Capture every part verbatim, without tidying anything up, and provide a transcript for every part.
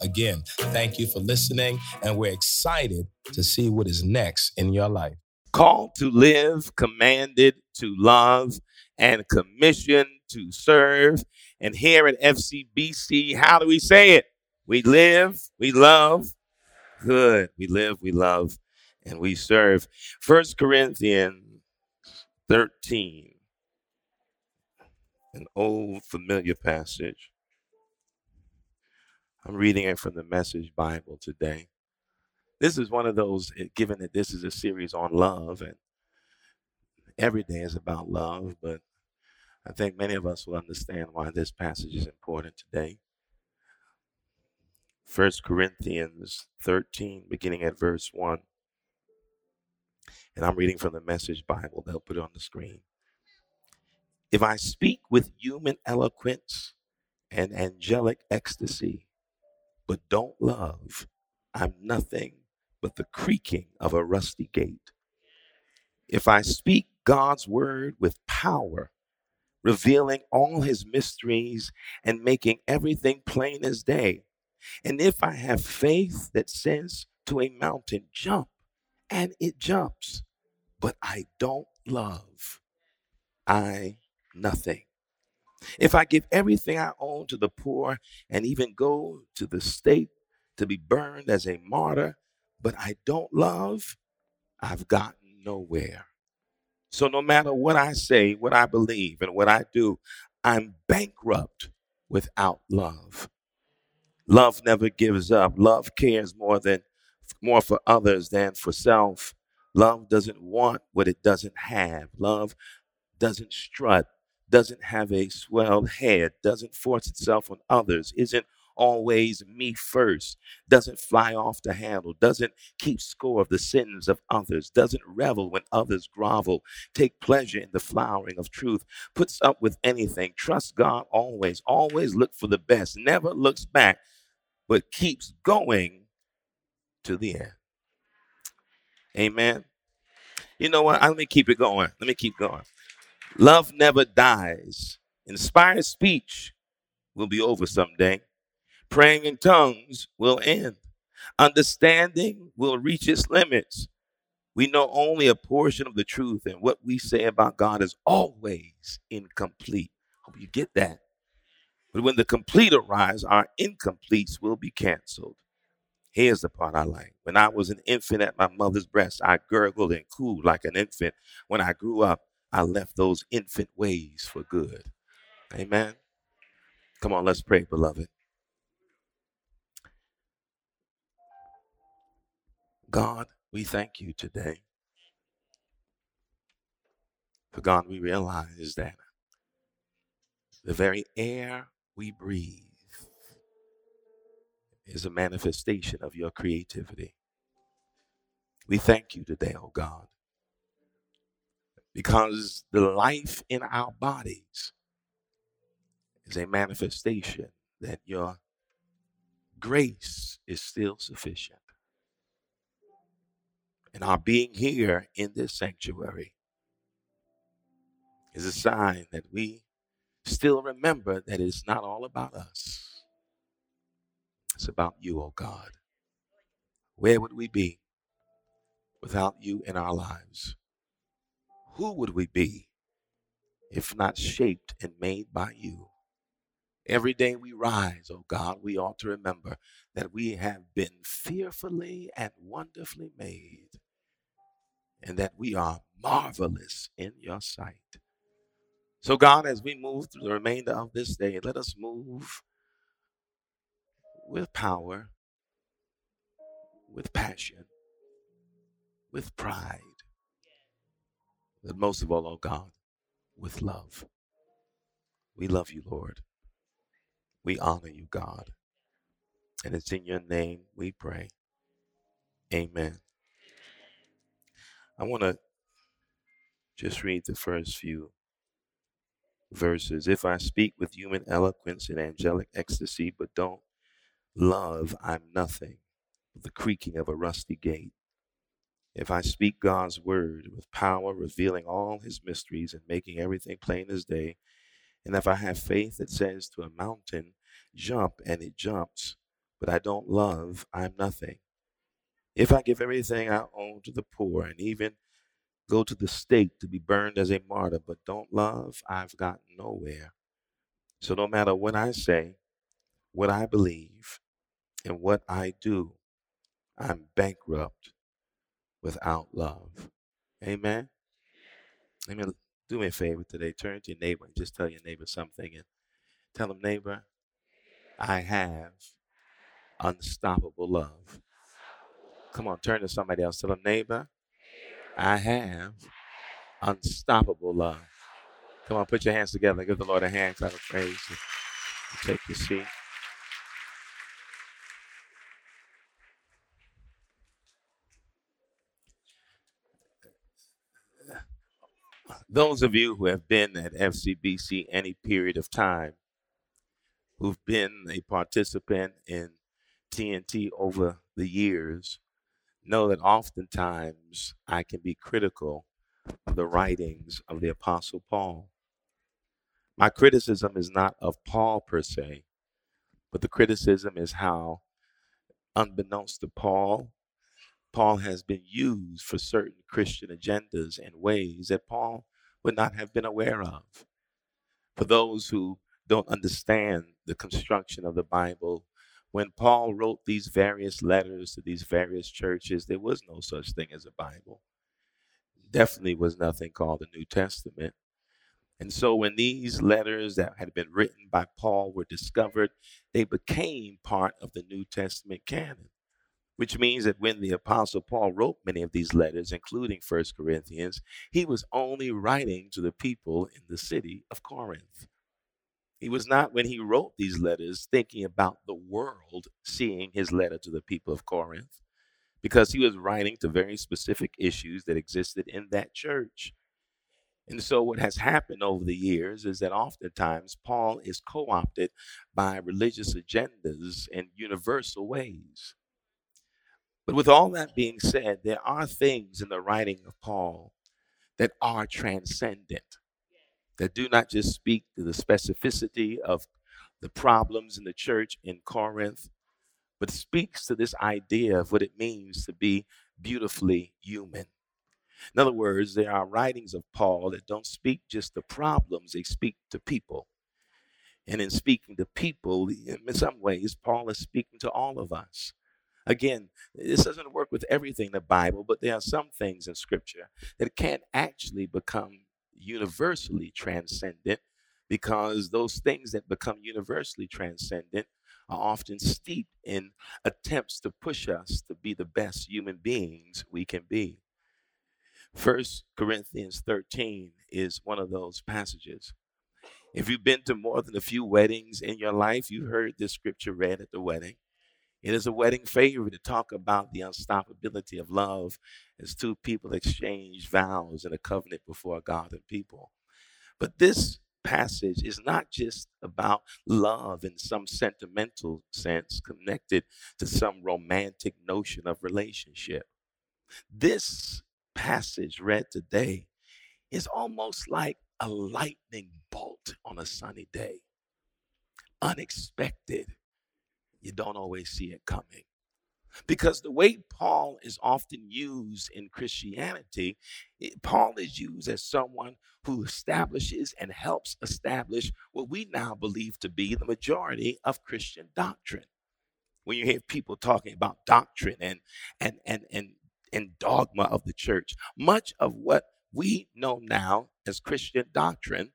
Again, thank you for listening, and we're excited to see what is next in your life. Called to live, commanded to love, and commissioned to serve. And here at F C B C, how do we say it? We live, we love, good. We live, we love, and we serve. First Corinthians thirteen, an old familiar passage. I'm reading it from the Message Bible today. This is one of those, given that this is a series on love, and every day is about love, but I think many of us will understand why this passage is important today. First Corinthians thirteen, beginning at verse one. And I'm reading from the Message Bible. They'll put it on the screen. If I speak with human eloquence and angelic ecstasy, but don't love, I'm nothing but the creaking of a rusty gate. If I speak God's word with power, revealing all his mysteries and making everything plain as day, and if I have faith that says to a mountain, jump, and it jumps, but I don't love, I nothing. If I give everything I own to the poor and even go to the stake to be burned as a martyr, but I don't love, I've gotten nowhere. So no matter what I say, what I believe, and what I do, I'm bankrupt without love. Love never gives up. Love cares more than more for others than for self. Love doesn't want what it doesn't have. Love doesn't strut, doesn't have a swelled head, doesn't force itself on others, isn't always me first, doesn't fly off the handle, doesn't keep score of the sins of others, doesn't revel when others grovel, take pleasure in the flowering of truth, puts up with anything, trusts God always, always look for the best, never looks back, but keeps going to the end. Amen. You know what? I, let me keep it going. Let me keep going. Love never dies. Inspired speech will be over someday. Praying in tongues will end. Understanding will reach its limits. We know only a portion of the truth, and what we say about God is always incomplete. Hope you get that. But when the complete arrives, our incompletes will be canceled. Here's the part I like. When I was an infant at my mother's breast, I gurgled and cooed like an infant. When I grew up, I left those infant ways for good. Amen. Come on, let's pray, beloved. God, we thank you today. For God, we realize that the very air we breathe is a manifestation of your creativity. We thank you today, oh God, because the life in our bodies is a manifestation that your grace is still sufficient. And our being here in this sanctuary is a sign that we still remember that it's not all about us. It's about you, oh God. Where would we be without you in our lives? Who would we be if not shaped and made by you? Every day we rise, oh God, we ought to remember that we have been fearfully and wonderfully made, and that we are marvelous in your sight. So God, as we move through the remainder of this day, let us move with power, with passion, with pride, but most of all, oh God, with love. We love you, Lord. We honor you, God. And it's in your name we pray. Amen. I want to just read the first few verses. If I speak with human eloquence and angelic ecstasy, but don't love, I'm nothing but the creaking of a rusty gate. If I speak God's word with power, revealing all his mysteries and making everything plain as day, and if I have faith that says to a mountain, jump, and it jumps, but I don't love, I'm nothing. If I give everything I own to the poor and even go to the stake to be burned as a martyr, but don't love, I've got nowhere. So no matter what I say, what I believe, and what I do, I'm bankrupt without love. Amen? Amen. Do me a favor today. Turn to your neighbor and just tell your neighbor something. And tell them, neighbor, I have unstoppable love. Come on, turn to somebody else. Tell them, neighbor, I have unstoppable love. Come on, put your hands together and give the Lord a hand clap of praise. Take your seat. Those of you who have been at F C B C any period of time, who've been a participant in T N T over the years, know that oftentimes I can be critical of the writings of the Apostle Paul. My criticism is not of Paul per se, but the criticism is how, unbeknownst to Paul, Paul has been used for certain Christian agendas and ways that Paul would not have been aware of. For those who don't understand the construction of the Bible, when Paul wrote these various letters to these various churches, there was no such thing as a Bible. Definitely was nothing called the New Testament. And so when these letters that had been written by Paul were discovered, they became part of the New Testament canon, which means that when the Apostle Paul wrote many of these letters, including First Corinthians, he was only writing to the people in the city of Corinth. He was not, when he wrote these letters, thinking about the world seeing his letter to the people of Corinth, because he was writing to very specific issues that existed in that church. And so what has happened over the years is that oftentimes Paul is co-opted by religious agendas in universal ways. But with all that being said, there are things in the writing of Paul that are transcendent, that do not just speak to the specificity of the problems in the church in Corinth, but speaks to this idea of what it means to be beautifully human. In other words, there are writings of Paul that don't speak just to problems, they speak to people. And in speaking to people, in some ways, Paul is speaking to all of us. Again, this doesn't work with everything in the Bible, but there are some things in Scripture that can't actually become universally transcendent, because those things that become universally transcendent are often steeped in attempts to push us to be the best human beings we can be. First Corinthians thirteen is one of those passages. If you've been to more than a few weddings in your life, you heard this scripture read at the wedding. It is a wedding favorite to talk about the unstoppability of love as two people exchange vows in a covenant before God and people. But this passage is not just about love in some sentimental sense connected to some romantic notion of relationship. This passage read today is almost like a lightning bolt on a sunny day. Unexpected. You don't always see it coming. Because the way Paul is often used in Christianity, it, Paul is used as someone who establishes and helps establish what we now believe to be the majority of Christian doctrine. When you hear people talking about doctrine and, and, and, and, and dogma of the church, much of what we know now as Christian doctrine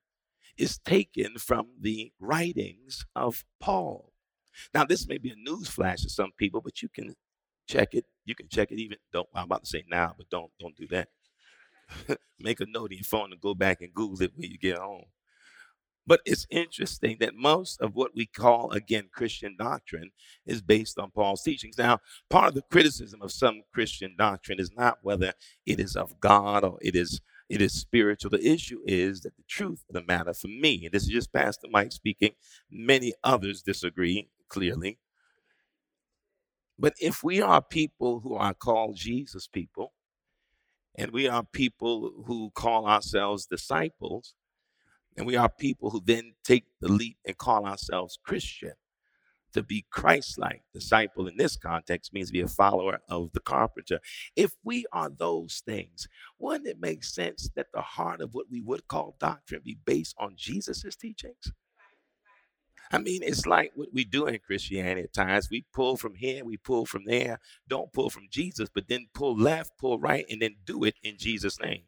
is taken from the writings of Paul. Now, this may be a news flash to some people, but you can check it. You can check it even, don't, I'm about to say now, but don't, don't do that. Make a note in your phone and go back and Google it when you get home. But it's interesting that most of what we call, again, Christian doctrine is based on Paul's teachings. Now, part of the criticism of some Christian doctrine is not whether it is of God or it is it is spiritual. The issue is that the truth of the matter for me, and this is just Pastor Mike speaking, many others disagree, clearly. But if we are people who are called Jesus people, and we are people who call ourselves disciples, and we are people who then take the leap and call ourselves Christian. To be Christ-like, disciple in this context means to be a follower of the carpenter. If we are those things, wouldn't it make sense that the heart of what we would call doctrine be based on Jesus's teachings? I mean, it's like what we do in Christianity at times. We pull from here, we pull from there, don't pull from Jesus, but then pull left, pull right, and then do it in Jesus' name.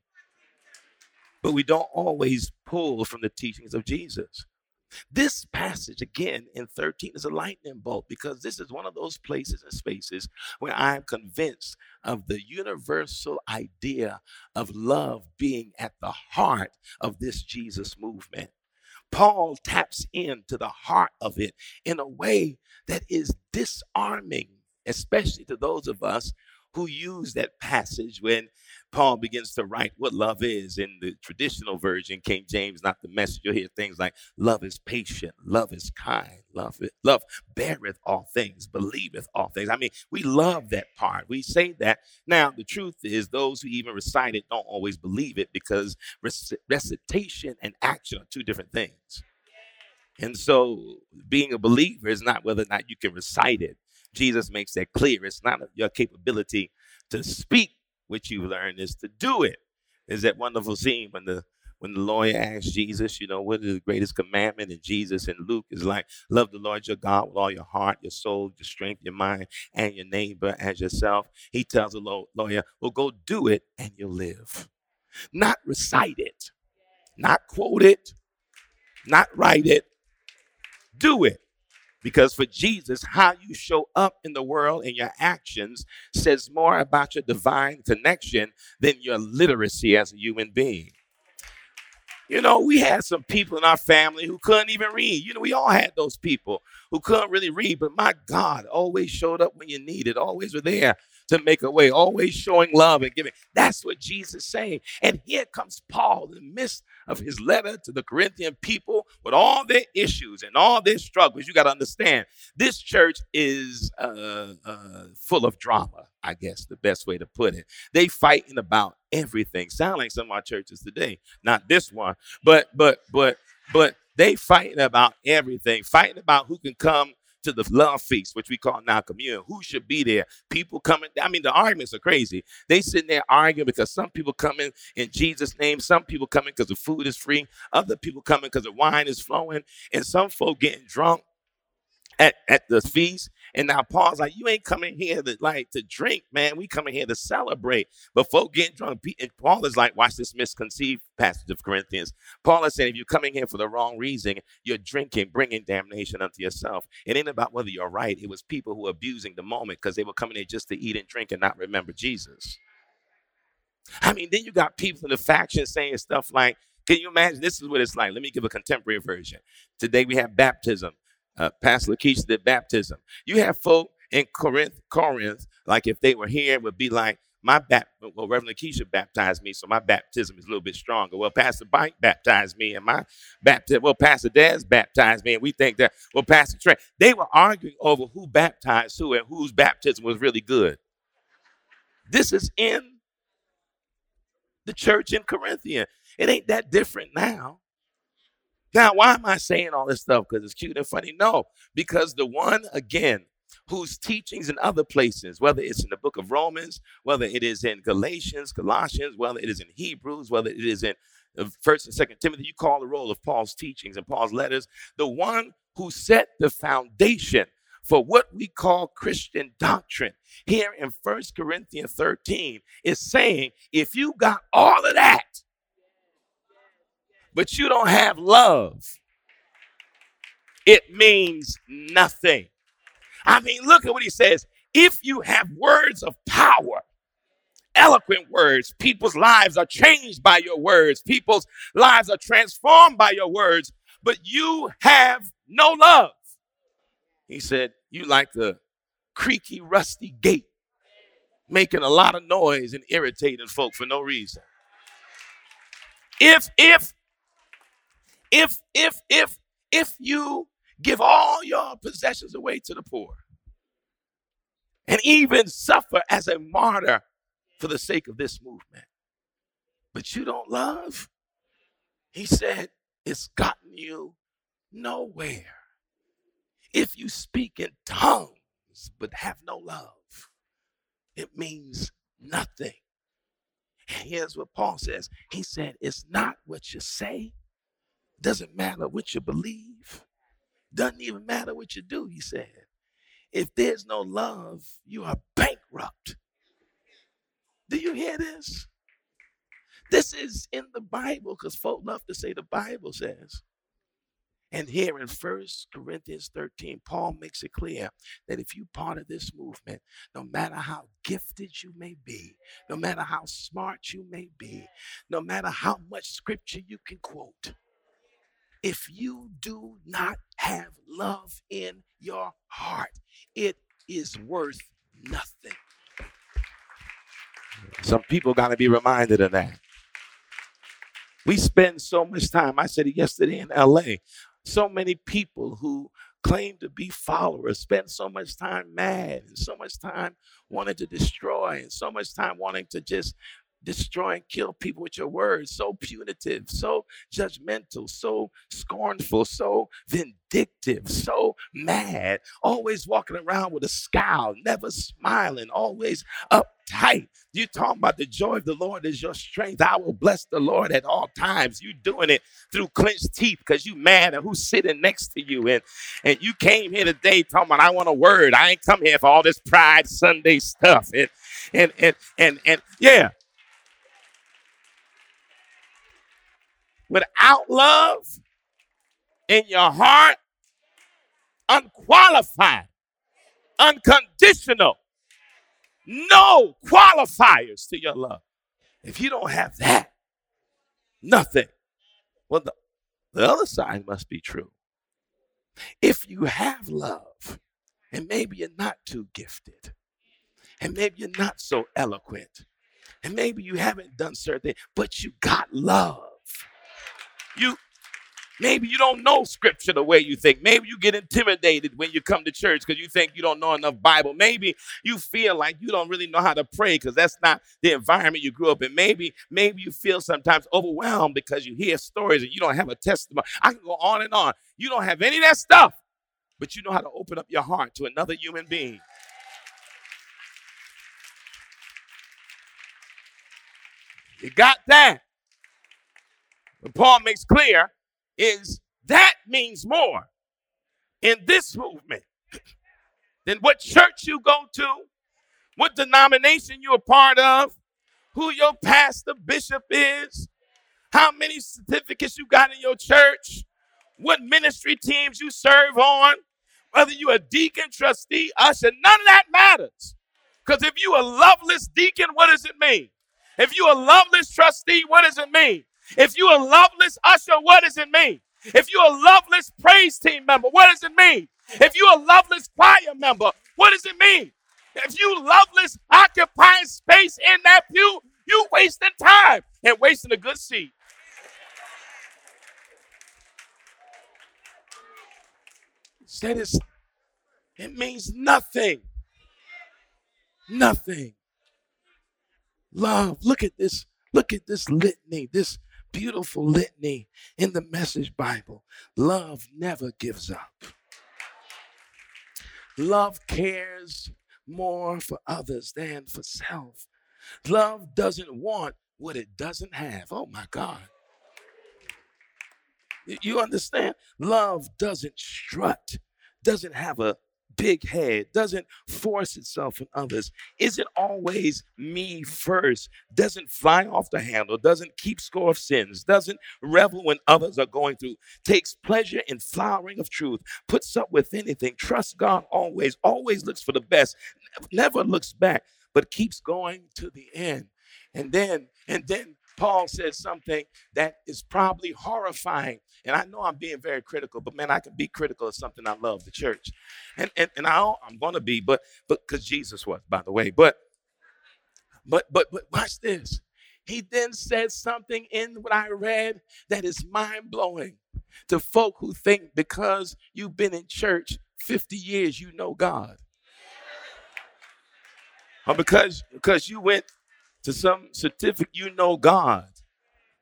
But we don't always pull from the teachings of Jesus. This passage, again, in thirteen is a lightning bolt because this is one of those places and spaces where I am convinced of the universal idea of love being at the heart of this Jesus movement. Paul taps into the heart of it in a way that is disarming, especially to those of us who use that passage when Paul begins to write what love is. In the traditional version, King James, not the Message, you'll hear things like love is patient, love is kind, love is, love beareth all things, believeth all things. I mean, we love that part. We say that. Now, the truth is those who even recite it don't always believe it because rec- recitation and action are two different things. And so being a believer is not whether or not you can recite it. Jesus makes that clear. It's not your capability to speak what you learn, is to do it. There's that wonderful scene when the when the lawyer asks Jesus, you know, what is the greatest commandment? And Jesus in Luke is like, love the Lord your God with all your heart, your soul, your strength, your mind, and your neighbor as yourself. He tells the lawyer, well, go do it and you'll live. Not recite it, not quote it, not write it, do it. Because for Jesus, how you show up in the world and your actions says more about your divine connection than your literacy as a human being. You know, we had some people in our family who couldn't even read. You know, we all had those people who couldn't really read, but my God, always showed up when you needed, always were there to make a way, always showing love and giving. That's what Jesus is saying. And here comes Paul in the midst of his letter to the Corinthian people with all their issues and all their struggles. You got to understand, this church is uh, uh, full of drama, I guess the best way to put it. They fighting about everything. Sound like some of our churches today, not this one, but but but but they fighting about everything, fighting about who can come to the love feast, which we call now communion, who should be there, people coming. I mean, the arguments are crazy. They sitting there arguing because some people coming in Jesus' name, some people coming because the food is free, other people coming because the wine is flowing, and some folk getting drunk at, at the feast. And now Paul's like, you ain't coming here to like to drink, man. We coming here to celebrate. But folk getting drunk. And Paul is like, watch this misconceived passage of Corinthians. Paul is saying, if you're coming here for the wrong reason, you're drinking, bringing damnation unto yourself. It ain't about whether you're right. It was people who were abusing the moment because they were coming here just to eat and drink and not remember Jesus. I mean, then you got people in the faction saying stuff like, can you imagine? This is what it's like. Let me give a contemporary version. Today we have baptism. Uh, Pastor Lakeisha did baptism. You have folk in Corinth, Corinth, like if they were here, it would be like, my bap- well, Reverend Lakeisha baptized me, so my baptism is a little bit stronger. Well, Pastor Bike baptized me, and my baptism, well, Pastor Daz baptized me, and we think that, well, Pastor Trey, they were arguing over who baptized who and whose baptism was really good. This is in the church in Corinthians. It ain't that different now. Now, why am I saying all this stuff? Because it's cute and funny? No, because the one, again, whose teachings in other places, whether it's in the book of Romans, whether it is in Galatians, Colossians, whether it is in Hebrews, whether it is in First and Second Timothy, you call the role of Paul's teachings and Paul's letters, the one who set the foundation for what we call Christian doctrine here in First Corinthians thirteen is saying, if you got all of that, but you don't have love, it means nothing. I mean, look at what he says. If you have words of power, eloquent words, people's lives are changed by your words, people's lives are transformed by your words, but you have no love. He said, you like the creaky, rusty gate, making a lot of noise and irritating folk for no reason. If, if, if, if, if, if you give all your possessions away to the poor and even suffer as a martyr for the sake of this movement, but you don't love, he said, it's gotten you nowhere. If you speak in tongues but have no love, it means nothing. And here's what Paul says. He said, it's not what you say. Doesn't matter what you believe. Doesn't even matter what you do, he said. If there's no love, you are bankrupt. Do you hear this? This is in the Bible, because folk love to say the Bible says. And here in First Corinthians thirteen, Paul makes it clear that if you're part of this movement, no matter how gifted you may be, no matter how smart you may be, no matter how much scripture you can quote, if you do not have love in your heart, it is worth nothing. Some people got to be reminded of that. We spend so much time, I said it yesterday in L A, so many people who claim to be followers spend so much time mad and so much time wanting to destroy and so much time wanting to just destroy and kill people with your words. So punitive, so judgmental, so scornful, so vindictive, so mad, always walking around with a scowl, never smiling, always uptight. You're talking about the joy of the Lord is your strength. I will bless the Lord at all times. You're doing it through clenched teeth because you mad at who's sitting next to you. And, and you came here today talking about, I want a word. I ain't come here for all this Pride Sunday stuff. And, and, and, and, and yeah. Without love in your heart, unqualified, unconditional, no qualifiers to your love. If you don't have that, nothing. Well, the, the other side must be true. If you have love, and maybe you're not too gifted, and maybe you're not so eloquent, and maybe you haven't done certain things, but you got love. You maybe you don't know scripture the way you think. Maybe you get intimidated when you come to church because you think you don't know enough Bible. Maybe you feel like you don't really know how to pray because that's not the environment you grew up in. Maybe, maybe you feel sometimes overwhelmed because you hear stories and you don't have a testimony. I can go on and on. You don't have any of that stuff, but you know how to open up your heart to another human being. You got that. What Paul makes clear is that means more in this movement than what church you go to, what denomination you're a part of, who your pastor bishop is, how many certificates you got in your church, what ministry teams you serve on, whether you're a deacon, trustee, usher, none of that matters. Because if you're a loveless deacon, what does it mean? If you're a loveless trustee, what does it mean? If you're a loveless usher, what does it mean? If you're a loveless praise team member, what does it mean? If you're a loveless choir member, what does it mean? If you loveless occupying space in that pew, you wasting time and wasting a good seat. Instead, it's, it means nothing. Nothing. Love. Look at this. Look at this litany, this beautiful litany in the Message Bible. Love never gives up. Love cares more for others than for self. Love doesn't want what it doesn't have. Oh, my God. You understand? Love doesn't strut, doesn't have a big head, doesn't force itself on others, isn't always me first, doesn't fly off the handle, doesn't keep score of sins, doesn't revel when others are going through, takes pleasure in flowering of truth, puts up with anything, trusts God always, always looks for the best, never looks back, but keeps going to the end. And then, and then Paul says something that is probably horrifying. And I know I'm being very critical, but man, I can be critical of something I love, the church. And and, and I, I'm going to be, but but because Jesus was, by the way. But, but, but, but watch this. He then said something in what I read that is mind-blowing to folk who think because you've been in church fifty years, you know God. Or because, because you went to some certificate, you know God.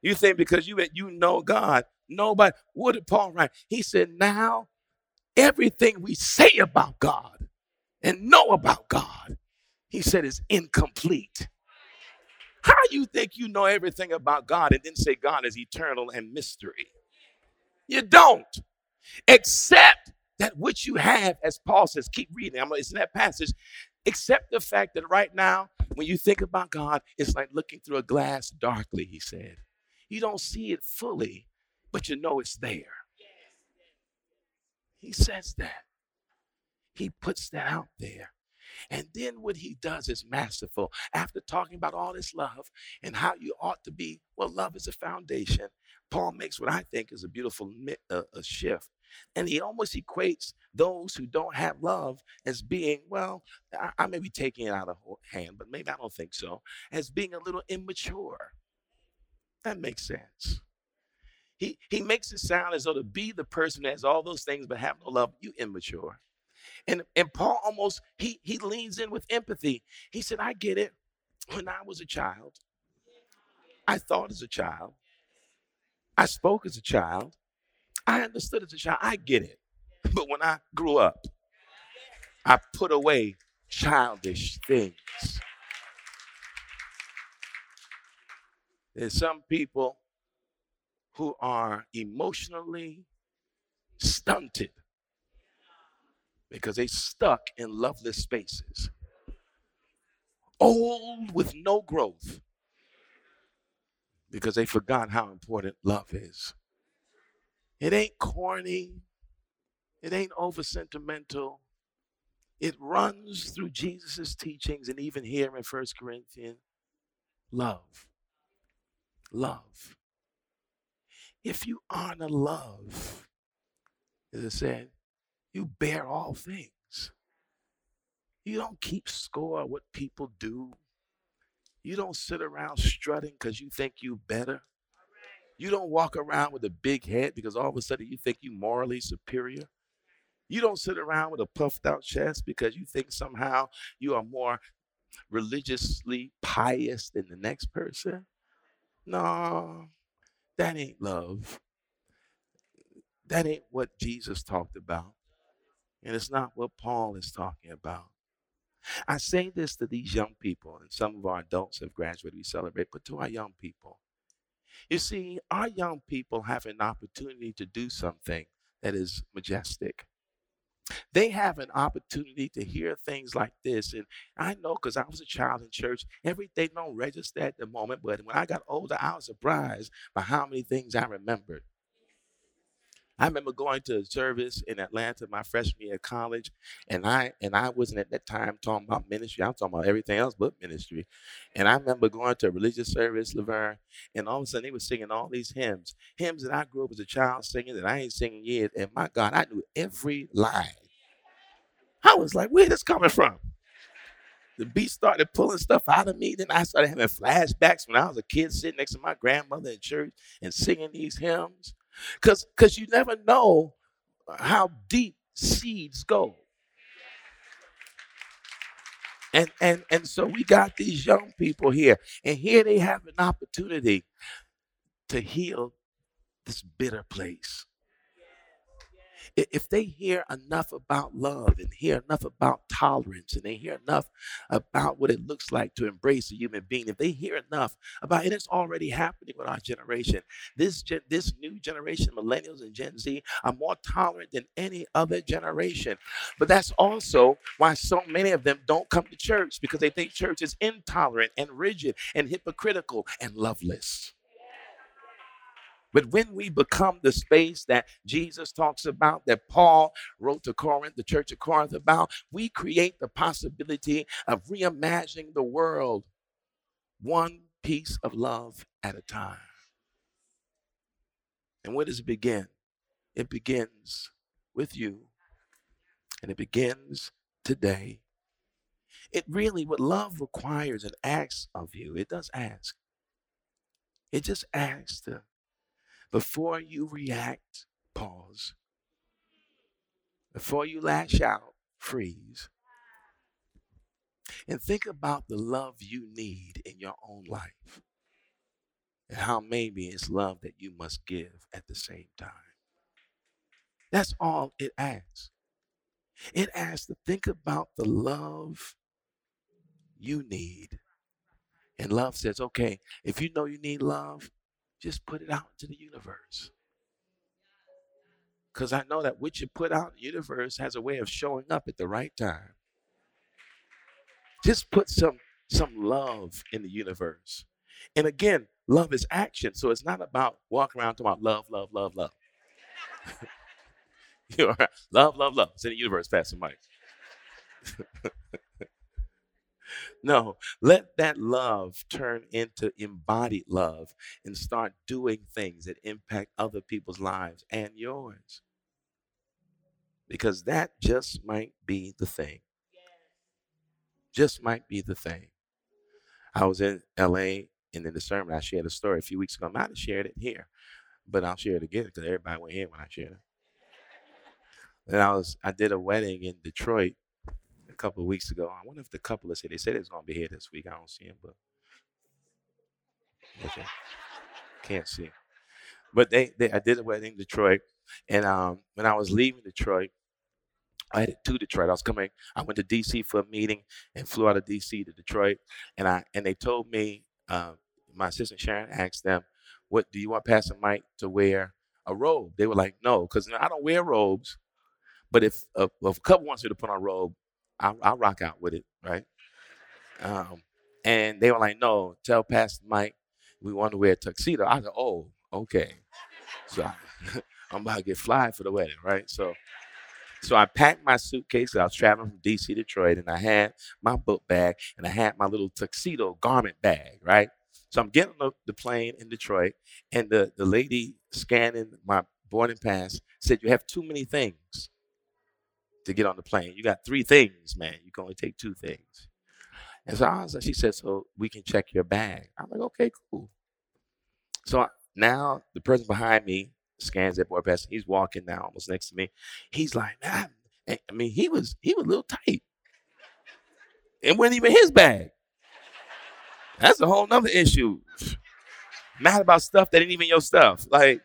You think because you went, you know God. Nobody. What did Paul write? He said, now everything we say about God and know about God, he said, is incomplete. How you think you know everything about God and then say God is eternal and mystery? You don't. Except that which you have, as Paul says, keep reading. I'm it's in that passage. Except the fact that right now, when you think about God, it's like looking through a glass darkly, he said. You don't see it fully, but you know it's there. He says that. He puts that out there. And then what he does is masterful. After talking about all this love and how you ought to be, well, love is a foundation. Paul makes what I think is a beautiful uh, a shift. And he almost equates those who don't have love as being, well, I, I may be taking it out of hand, but maybe I don't think so, as being a little immature. That makes sense. He, he makes it sound as though to be the person that has all those things but have no love, you immature. And and Paul almost, he he leans in with empathy. He said, I get it. When I was a child, I thought as a child. I spoke as a child. I understood as a child. I get it. But when I grew up, I put away childish things. There's some people who are emotionally stunted because they stuck in loveless spaces. Old with no growth. Because they forgot how important love is. It ain't corny. It ain't over sentimental. It runs through Jesus' teachings and even here in First Corinthians. Love. Love. If you honor love, as it said, you bear all things. You don't keep score what people do. You don't sit around strutting because you think you better. You don't walk around with a big head because all of a sudden you think you morally superior. You don't sit around with a puffed out chest because you think somehow you are more religiously pious than the next person. No, that ain't love. That ain't what Jesus talked about. And it's not what Paul is talking about. I say this to these young people, and some of our adults have graduated, we celebrate, but to our young people. You see, our young people have an opportunity to do something that is majestic. They have an opportunity to hear things like this. And I know because I was a child in church, everything don't register at the moment, but when I got older, I was surprised by how many things I remembered. I remember going to a service in Atlanta my freshman year of college, and I and I wasn't at that time talking about ministry. I was talking about everything else but ministry. And I remember going to a religious service, Laverne, and all of a sudden they were singing all these hymns, hymns that I grew up as a child singing that I ain't singing yet. And my God, I knew every line. I was like, where this coming from? The beat started pulling stuff out of me. Then I started having flashbacks when I was a kid sitting next to my grandmother in church and singing these hymns. Because because you never know how deep seeds go. And, and, and so we got these young people here. And here they have an opportunity to heal this bitter place. If they hear enough about love and hear enough about tolerance and they hear enough about what it looks like to embrace a human being, if they hear enough about, and it's already happening with our generation, this gen, this new generation, millennials and Gen Z, are more tolerant than any other generation. But that's also why so many of them don't come to church, because they think church is intolerant and rigid and hypocritical and loveless. But when we become the space that Jesus talks about, that Paul wrote to Corinth, the church of Corinth about, we create the possibility of reimagining the world one piece of love at a time. And where does it begin? It begins with you, and it begins today. It really, what love requires and asks of you, it does ask. It just asks to, before you react, pause. Before you lash out, freeze. And think about the love you need in your own life, and how maybe it's love that you must give at the same time. That's all it asks. It asks to think about the love you need. And love says, okay, if you know you need love, just put it out into the universe. Because I know that what you put out in the universe has a way of showing up at the right time. Just put some, some love in the universe. And again, love is action. So it's not about walking around talking about love, love, love, love. You know, right? Love, love, love. It's in the universe, Pastor Mike. No, let that love turn into embodied love and start doing things that impact other people's lives and yours. Because that just might be the thing. Just might be the thing. I was in L A and in the sermon, I shared a story a few weeks ago. I might have shared it here, but I'll share it again because everybody went in when I shared it. And I was, I did a wedding in Detroit a couple of weeks ago. I wonder if the couple is here. They said it's going to be here this week. I don't see him, but okay. Can't see him. But they, they, I did a wedding in Detroit, and um, when I was leaving Detroit, I headed to Detroit. I was coming. I went to D C for a meeting and flew out of D C to Detroit, and I and they told me, uh, my assistant Sharon asked them, "What do you want Pastor Mike to wear? A robe?" They were like, "No, because I don't wear robes." But if a, if a couple wants you to put on a robe, I'll, I'll rock out with it, right? Um, and they were like, no, tell Pastor Mike we want to wear a tuxedo. I said, oh, okay. So I, I'm about to get fly for the wedding, right? So so I packed my suitcase. I was traveling from D C to Detroit, and I had my book bag, and I had my little tuxedo garment bag, right? So I'm getting on the plane in Detroit, and the, the lady scanning my boarding pass said, you have too many things to get on the plane. You got three things, man. You can only take two things. And so I was like, she said, so we can check your bag. I'm like, okay, cool. So I, now the person behind me scans that board pass. He's walking now almost next to me. He's like, nah. I mean, he was, he was a little tight. It wasn't even his bag. That's a whole nother issue. Mad about stuff that ain't even your stuff. Like,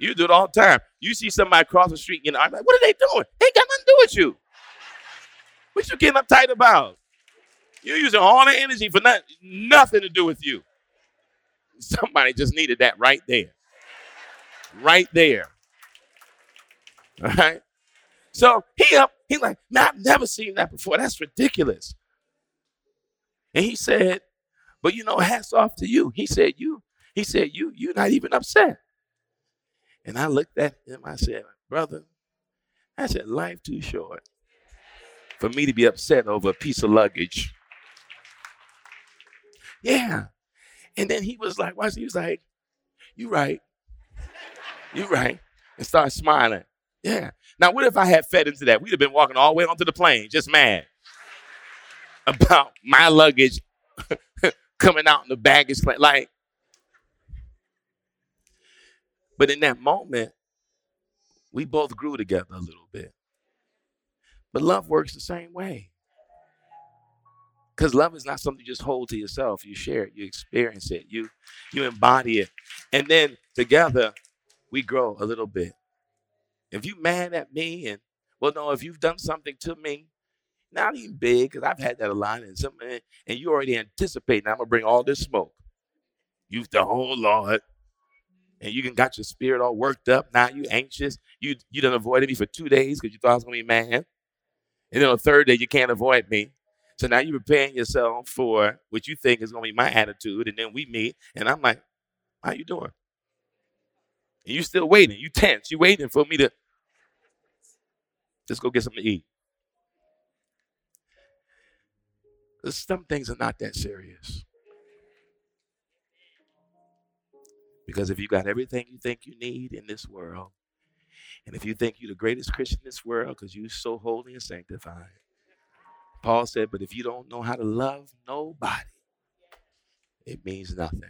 you do it all the time. You see somebody cross the street, you know, I'm like, what are they doing? They ain't got nothing to do with you. What you getting uptight about? You're using all the energy for nothing, nothing to do with you. Somebody just needed that right there. Right there. All right? So he up, he like, no, I've never seen that before. That's ridiculous. And he said, but you know, hats off to you. He said, you, he said, you, you're not even upset. And I looked at him, I said, brother, I said, life too short for me to be upset over a piece of luggage. Yeah. And then he was like, why? He was like, you right. You right. And started smiling. Yeah. Now, what if I had fed into that? We'd have been walking all the way onto the plane, just mad about my luggage coming out in the baggage claim. Like, but in that moment, we both grew together a little bit. But love works the same way. Because love is not something you just hold to yourself. You share it. You experience it. You, you embody it. And then together, we grow a little bit. If you're mad at me and, well, no, if you've done something to me, not even big, because I've had that a lot, and, something, and you already anticipating I'm going to bring all this smoke. You've the whole Lord. And you can got your spirit all worked up. Now you anxious. You you done avoided me for two days because you thought I was going to be mad. And then on the third day, you can't avoid me. So now you're preparing yourself for what you think is going to be my attitude. And then we meet. And I'm like, how you doing? And you still waiting. You tense. You waiting for me to just go get something to eat. Some things are not that serious. Because if you got everything you think you need in this world, and if you think you're the greatest Christian in this world because you're so holy and sanctified, Paul said, but if you don't know how to love nobody, it means nothing.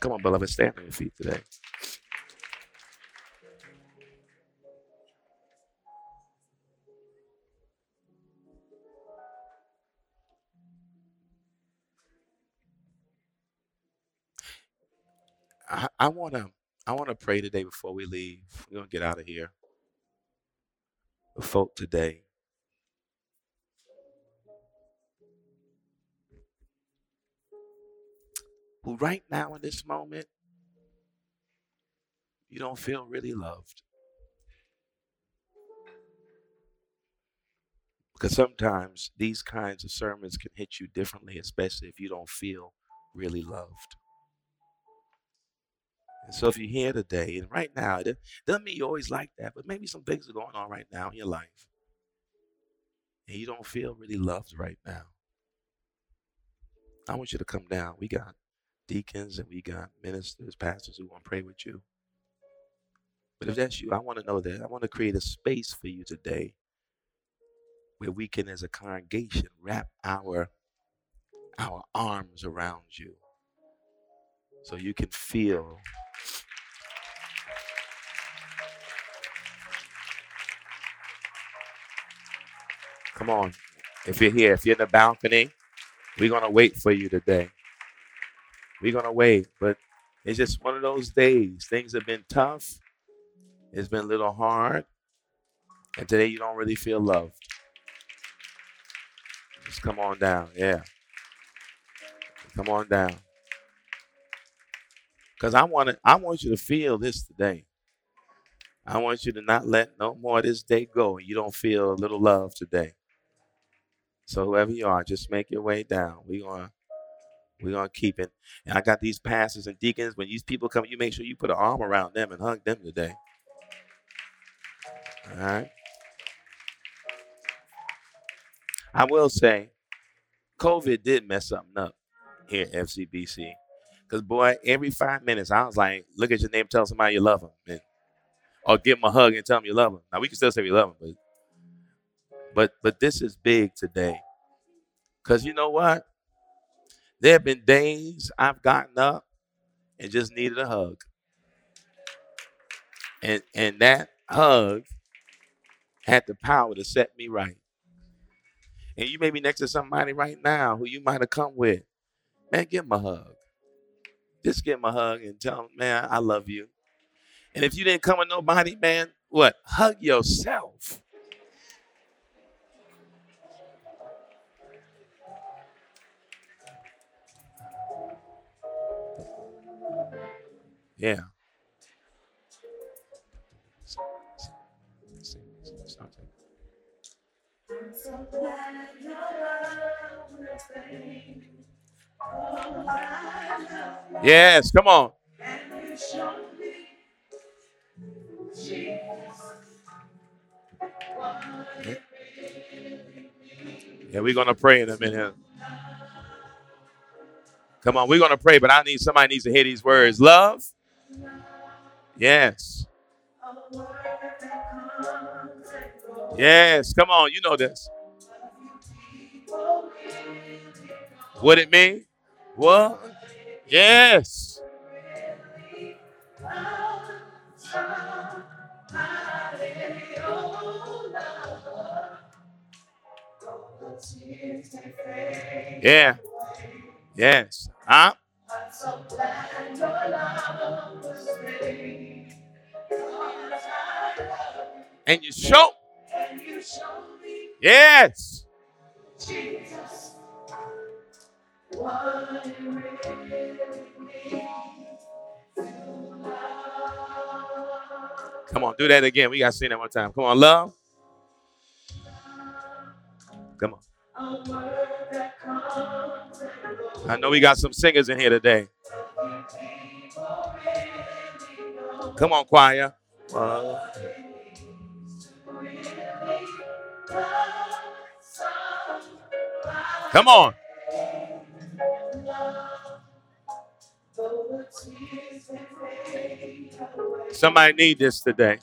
Come on, beloved, stand on your feet today. I, I want to I want to pray today before we leave. We're going to get out of here. But folk today, who right now in this moment, you don't feel really loved. Because sometimes these kinds of sermons can hit you differently, especially if you don't feel really loved. And so if you're here today, and right now, it doesn't mean you always like that, but maybe some things are going on right now in your life, and you don't feel really loved right now. I want you to come down. We got deacons and we got ministers, pastors who want to pray with you. But if that's you, I want to know that. I want to create a space for you today where we can, as a congregation, wrap our, our arms around you so you can feel Come on. If you're here, if you're in the balcony, we're going to wait for you today. We're going to wait. But it's just one of those days. Things have been tough. It's been a little hard. And today you don't really feel loved. Just come on down. Yeah. Come on down. Because I want to, I want you to feel this today. I want you to not let no more of this day go. You don't feel a little love today. So whoever you are, just make your way down. We're going we're gonna keep it. And I got these pastors and deacons. When these people come, you make sure you put an arm around them and hug them today. All right? I will say, COVID did mess something up here at F C B C. Because, boy, every five minutes, I was like, look at your name, tell somebody you love them. And, or give them a hug and tell them you love them. Now, we can still say we love them, but, but, but this is big today. Because you know what? There have been days I've gotten up and just needed a hug. And, and that hug had the power to set me right. And you may be next to somebody right now who you might have come with. Man, give them a hug. Just give them a hug and tell them, man, I love you. And if you didn't come with nobody, man, what? Hug yourself. Yeah. I'm so glad your love will stay. Yes, come on. Yeah, we're going to pray in a minute. Come on, we're going to pray, but I need somebody needs to hear these words. Love. Yes. Yes, come on, you know this. What it mean? What? Yes. Yeah. Yes. Huh? And you show. Yes. Jesus. What it really means to love. Come on, do that again. We got to sing that one time. Come on, love. Come on. A word that comes and goes. I know we got some singers in here today. Really Come on, choir. What it means to really love somebody. Come on. Love, though Somebody need this today.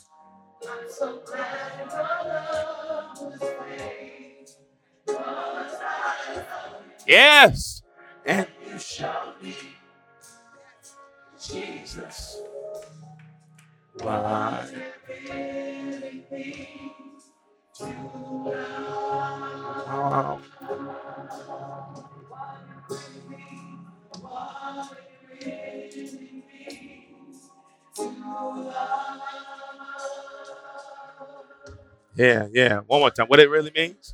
Yes. And you shall be Jesus. Why? Wow. Yeah, yeah. One more time. What it really means?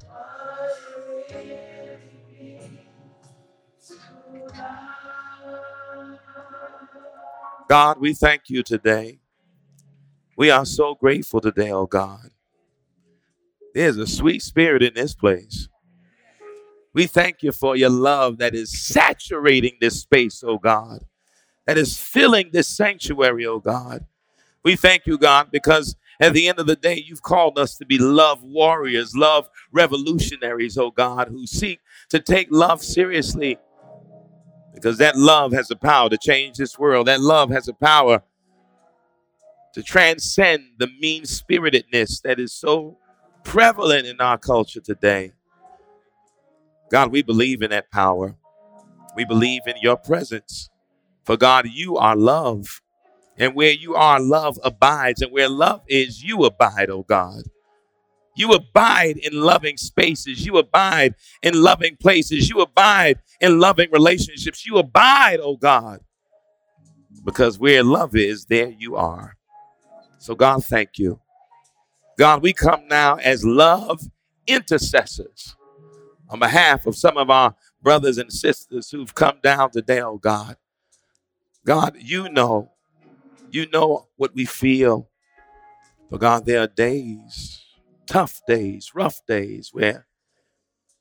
God, we thank you today. We are so grateful today, oh God. There's a sweet spirit in this place. We thank you for your love that is saturating this space, oh God, that is filling this sanctuary, oh God. We thank you, God, because at the end of the day, you've called us to be love warriors, love revolutionaries, oh God, who seek to take love seriously, because that love has the power to change this world. That love has the power to transcend the mean-spiritedness that is so prevalent in our culture today. God, we believe in that power. We believe in your presence. For God, you are love. And where you are, love abides. And where love is, you abide, oh God. You abide in loving spaces. You abide in loving places. You abide in loving relationships. You abide, oh God. Because where love is, there you are. So God, thank you. God, we come now as love intercessors on behalf of some of our brothers and sisters who've come down today, oh God. God, you know. You know what we feel. But God, there are days, tough days, rough days where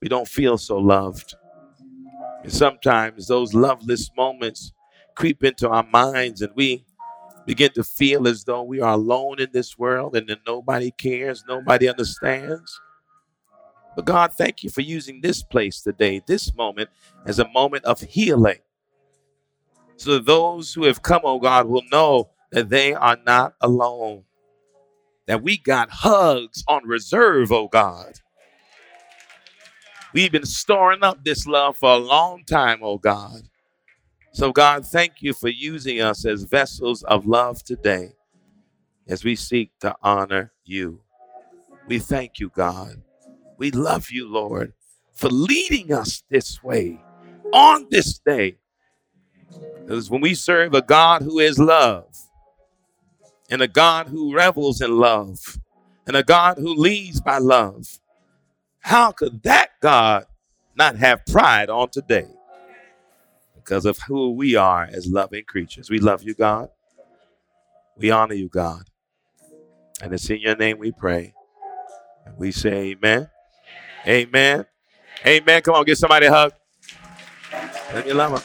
we don't feel so loved. And sometimes those loveless moments creep into our minds and we begin to feel as though we are alone in this world and that nobody cares, nobody understands. But God, thank you for using this place today, this moment, as a moment of healing. So that those who have come, oh God, will know that they are not alone. That we got hugs on reserve, oh God. We've been storing up this love for a long time, oh God. So God, thank you for using us as vessels of love today as we seek to honor you. We thank you, God. We love you, Lord, for leading us this way on this day. Because when we serve a God who is love, and a God who revels in love, and a God who leads by love, how could that God not have pride on today? Because of who we are as loving creatures. We love you, God. We honor you, God. And it's in your name we pray. And we say amen. Amen. Amen. Come on, give somebody a hug. Let me love her.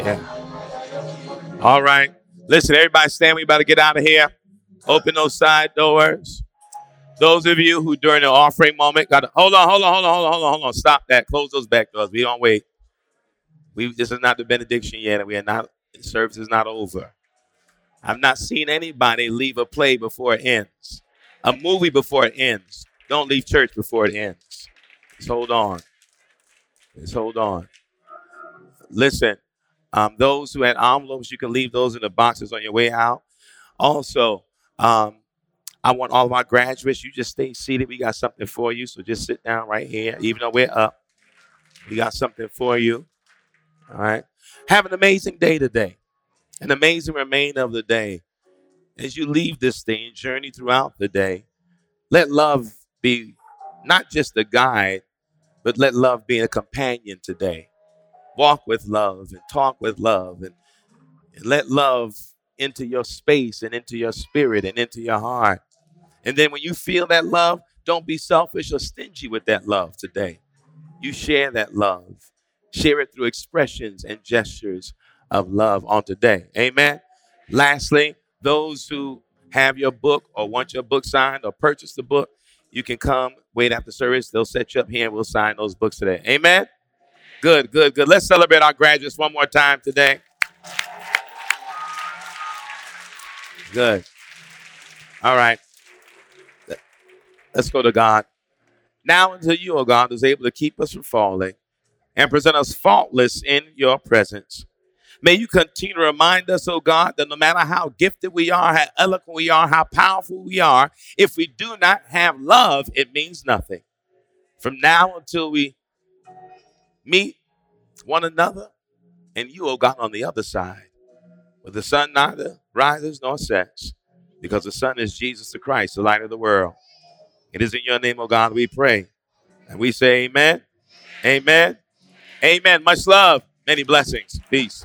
Yeah. All right. Listen, everybody stand. We about to get out of here. Open those side doors. Those of you who during the offering moment got to hold on, hold on, hold on, hold on, hold on, hold on. Stop that. Close those back doors. We don't wait. We this is not the benediction yet, and we are not the service is not over. I've not seen anybody leave a play before it ends. A movie before it ends. Don't leave church before it ends. Just hold on. Just hold on. Listen. Um, those who had envelopes, you can leave those in the boxes on your way out. Also, um, I want all of our graduates, you just stay seated. We got something for you. So just sit down right here. Even though we're up, we got something for you. All right. Have an amazing day today. An amazing remainder of the day. As you leave this thing, journey throughout the day. Let love be not just a guide, but let love be a companion today. Walk with love and talk with love, and, and let love into your space and into your spirit and into your heart. And then when you feel that love, don't be selfish or stingy with that love today. You share that love. Share it through expressions and gestures of love on today. Amen. Lastly, those who have your book or want your book signed or purchase the book, you can come wait after service. They'll set you up here and we'll sign those books today. Amen. Good, good, good. Let's celebrate our graduates one more time today. Good. All right. Let's go to God. Now unto you, O God, who is able to keep us from falling and present us faultless in your presence. May you continue to remind us, O God, that no matter how gifted we are, how eloquent we are, how powerful we are, if we do not have love, it means nothing. From now until we meet one another and you, O God, on the other side, where the sun neither rises nor sets, because the sun is Jesus the Christ, the light of the world. It is in your name, O God, we pray. And we say amen, amen, amen. Much love, many blessings. Peace.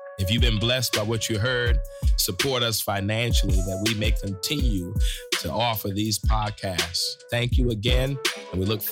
If you've been blessed by what you heard, support us financially that we may continue to offer these podcasts. Thank you again, and we look forward.